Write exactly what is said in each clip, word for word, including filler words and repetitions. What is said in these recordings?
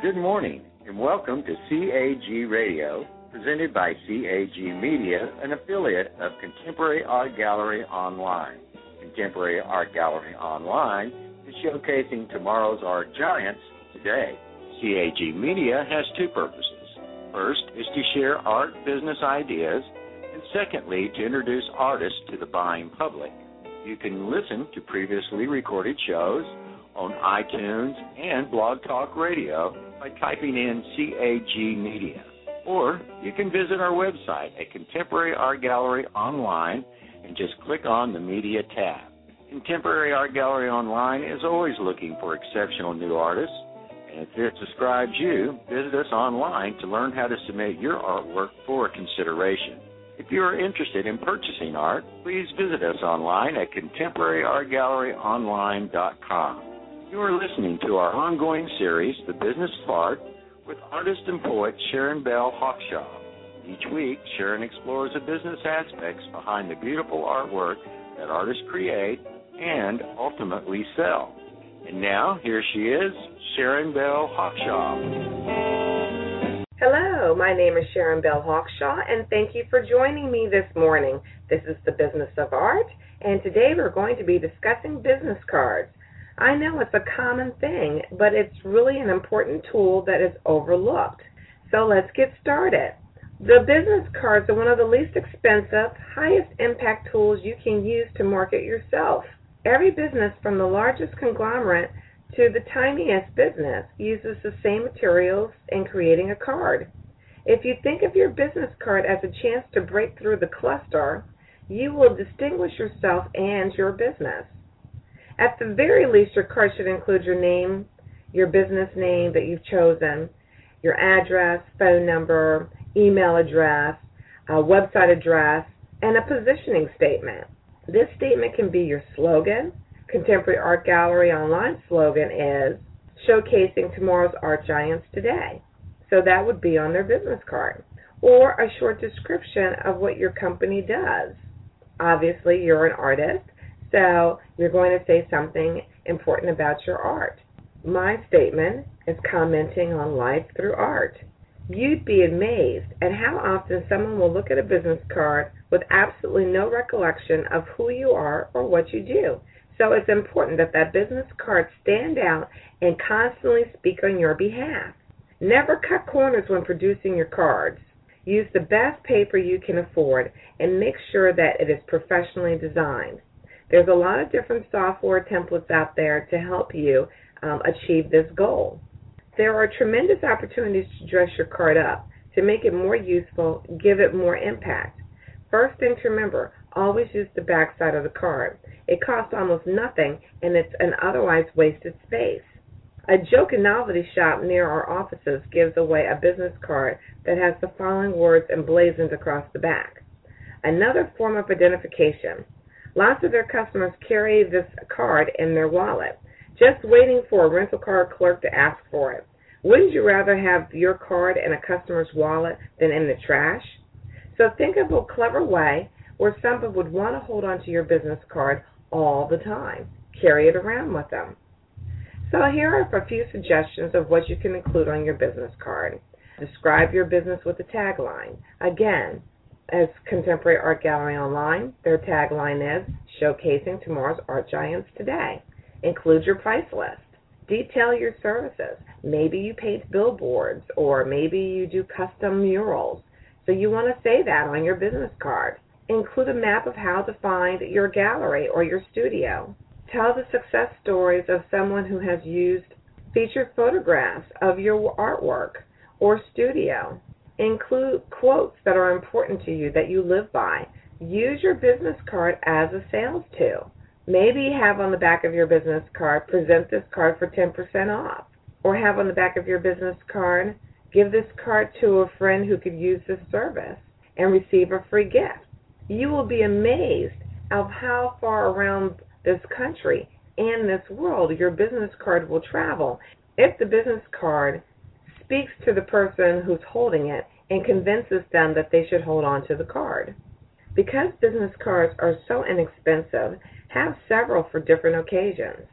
Good morning, and welcome to C A G Radio, presented by C A G Media, an affiliate of Contemporary Art Gallery Online. Contemporary Art Gallery Online is showcasing tomorrow's art giants today. C A G Media has two purposes. First is to share art business ideas, and secondly, to introduce artists to the buying public. You can listen to previously recorded shows on iTunes and Blog Talk Radio by typing in C A G Media. Or you can visit our website at Contemporary Art Gallery Online and just click on the Media tab. Contemporary Art Gallery Online is always looking for exceptional new artists, and if it describes you, visit us online to learn how to submit your artwork for consideration. If you are interested in purchasing art, please visit us online at Contemporary Art Gallery Online dot com. You are listening to our ongoing series, The Business of Art, with artist and poet Sharon Belle Hawkshawe. Each week, Sharon explores the business aspects behind the beautiful artwork that artists create and ultimately sell. And now, here she is, Sharon Belle Hawkshawe. Hello, my name is Sharon Belle Hawkshawe, and thank you for joining me this morning. This is The Business of Art, and today we're going to be discussing business cards. I know it's a common thing, but it's really an important tool that is overlooked. So let's get started. The business cards are one of the least expensive, highest impact tools you can use to market yourself. Every business, from the largest conglomerate to the tiniest business, uses the same materials in creating a card. If you think of your business card as a chance to break through the cluster, you will distinguish yourself and your business. At the very least, your card should include your name, your business name that you've chosen, your address, phone number, email address, a website address, and a positioning statement. This statement can be your slogan. Contemporary Art Gallery Online slogan is "Showcasing Tomorrow's Art Giants Today." So that would be on their business card. Or a short description of what your company does. Obviously, you're an artist. So you're going to say something important about your art. My statement is commenting on life through art. You'd be amazed at how often someone will look at a business card with absolutely no recollection of who you are or what you do. So it's important that that business card stand out and constantly speak on your behalf. Never cut corners when producing your cards. Use the best paper you can afford and make sure that it is professionally designed. There's a lot of different software templates out there to help you um, achieve this goal. There are tremendous opportunities to dress your card up, to make it more useful, give it more impact. First thing to remember, always use the back side of the card. It costs almost nothing, and it's an otherwise wasted space. A joke and novelty shop near our offices gives away a business card that has the following words emblazoned across the back. Another form of identification. Lots of their customers carry this card in their wallet, just waiting for a rental car clerk to ask for it. Wouldn't you rather have your card in a customer's wallet than in the trash? So think of a clever way where someone would want to hold onto your business card all the time, carry it around with them. So here are a few suggestions of what you can include on your business card. Describe your business with a tagline. Again, as Contemporary Art Gallery Online, their tagline is "Showcasing Tomorrow's Art Giants Today." Include your price list. Detail your services. Maybe you paint billboards, or maybe you do custom murals. So you want to say that on your business card. Include a map of how to find your gallery or your studio. Tell the success stories of someone who has used Feature photographs of your artwork or studio. Include quotes that are important to you that you live by. Use your business card as a sales tool. Maybe have on the back of your business card, present this card for ten percent off. Or have on the back of your business card, give this card to a friend who could use this service and receive a free gift. You will be amazed of how far around this country and this world your business card will travel if the business card speaks to the person who's holding it and convinces them that they should hold on to the card. Because business cards are so inexpensive, have several for different occasions.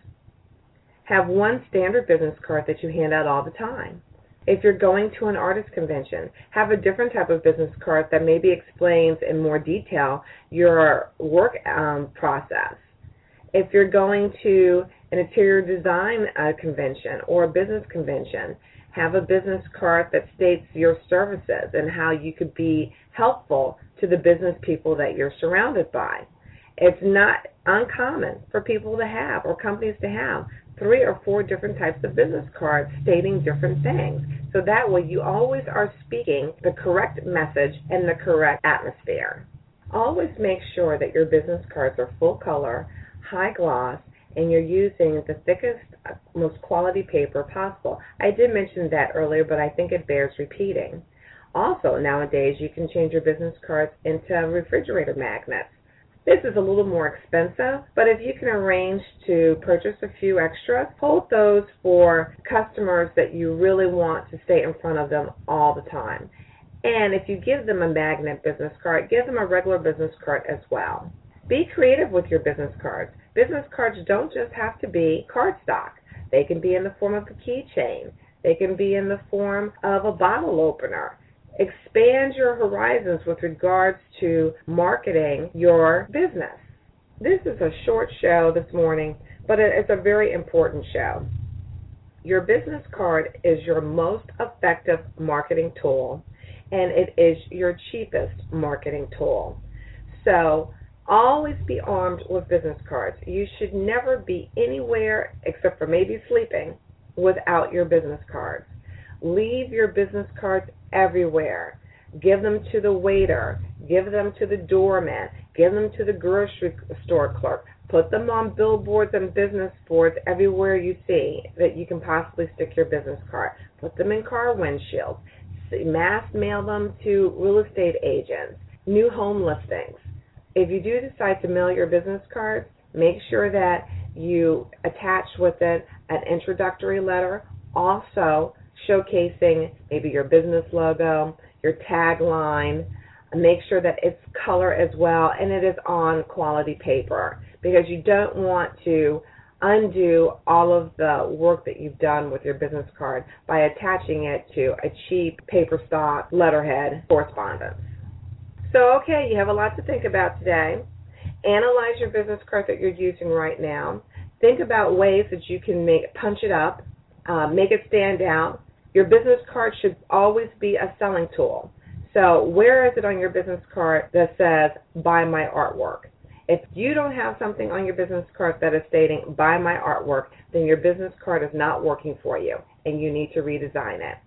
Have one standard business card that you hand out all the time. If you're going to an artist convention, have a different type of business card that maybe explains in more detail your work um, process. If you're going to an interior design uh, convention or a business convention, have a business card that states your services and how you could be helpful to the business people that you're surrounded by. It's not uncommon for people to have or companies to have three or four different types of business cards stating different things. So that way you always are speaking the correct message in the correct atmosphere. Always make sure that your business cards are full color, high gloss, and you're using the thickest, most quality paper possible. I did mention that earlier, but I think it bears repeating. Also, nowadays, you can change your business cards into refrigerator magnets. This is a little more expensive, but if you can arrange to purchase a few extra, hold those for customers that you really want to stay in front of them all the time. And if you give them a magnet business card, give them a regular business card as well. Be creative with your business cards. Business cards don't just have to be cardstock. They can be in the form of a keychain. They can be in the form of a bottle opener. Expand your horizons with regards to marketing your business. This is a short show this morning, but it's a very important show. Your business card is your most effective marketing tool, and it is your cheapest marketing tool. So always be armed with business cards. You should never be anywhere except for maybe sleeping without your business cards. Leave your business cards everywhere. Give them to the waiter. Give them to the doorman. Give them to the grocery store clerk. Put them on billboards and business boards everywhere you see that you can possibly stick your business card. Put them in car windshields. Mass mail them to real estate agents. New home listings. If you do decide to mail your business cards, make sure that you attach with it an introductory letter. Also, showcasing maybe your business logo, your tagline. Make sure that it's color as well and it is on quality paper because you don't want to undo all of the work that you've done with your business card by attaching it to a cheap paper stock letterhead correspondence. So, okay, you have a lot to think about today. Analyze your business card that you're using right now. Think about ways that you can make punch it up, uh, make it stand out. Your business card should always be a selling tool. So where is it on your business card that says, buy my artwork? If you don't have something on your business card that is stating, buy my artwork, then your business card is not working for you, and you need to redesign it.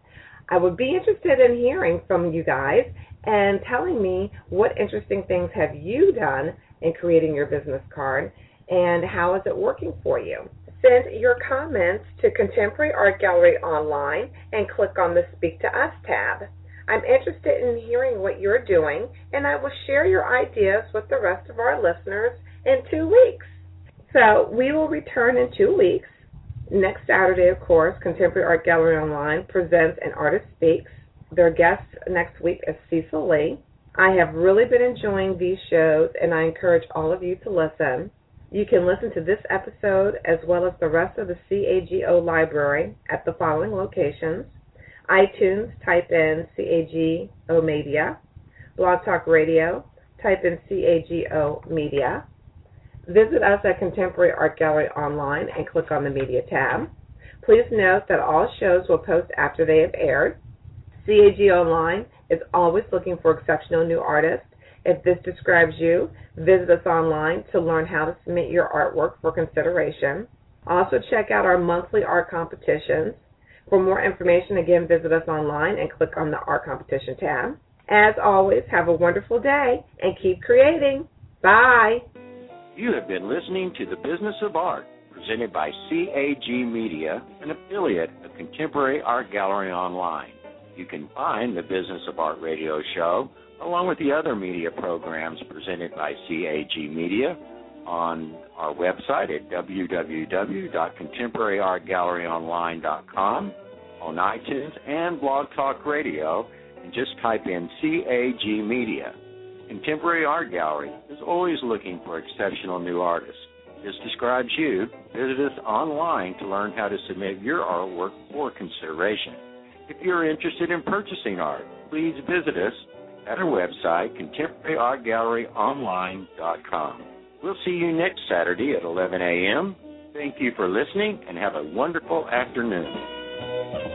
I would be interested in hearing from you guys and telling me what interesting things have you done in creating your business card, and how is it working for you? Send your comments to Contemporary Art Gallery Online and click on the Speak to Us tab. I'm interested in hearing what you're doing, and I will share your ideas with the rest of our listeners in two weeks. So we will return in two weeks. Next Saturday, of course, Contemporary Art Gallery Online presents An Artist Speaks. Their guest next week is Cecil Lee. I have really been enjoying these shows, and I encourage all of you to listen. You can listen to this episode as well as the rest of the C A G O library at the following locations. iTunes, type in C A G O Media. Blog Talk Radio, type in C A G O Media. Visit us at Contemporary Art Gallery Online and click on the Media tab. Please note that all shows will post after they have aired. C A G Online is always looking for exceptional new artists. If this describes you, visit us online to learn how to submit your artwork for consideration. Also check out our monthly art competitions. For more information, again, visit us online and click on the Art Competition tab. As always, have a wonderful day and keep creating. Bye. You have been listening to The Business of Art, presented by C A G Media, an affiliate of Contemporary Art Gallery Online. You can find The Business of Art radio show, along with the other media programs presented by C A G Media, on our website at w w w dot contemporary art gallery online dot com, on iTunes and Blog Talk Radio, and just type in C A G Media. Contemporary Art Gallery is always looking for exceptional new artists. This describes you. Visit us online to learn how to submit your artwork for consideration. If you're interested in purchasing art, please visit us at our website, contemporary art gallery online dot com. We'll see you next Saturday at eleven a.m. Thank you for listening, and have a wonderful afternoon.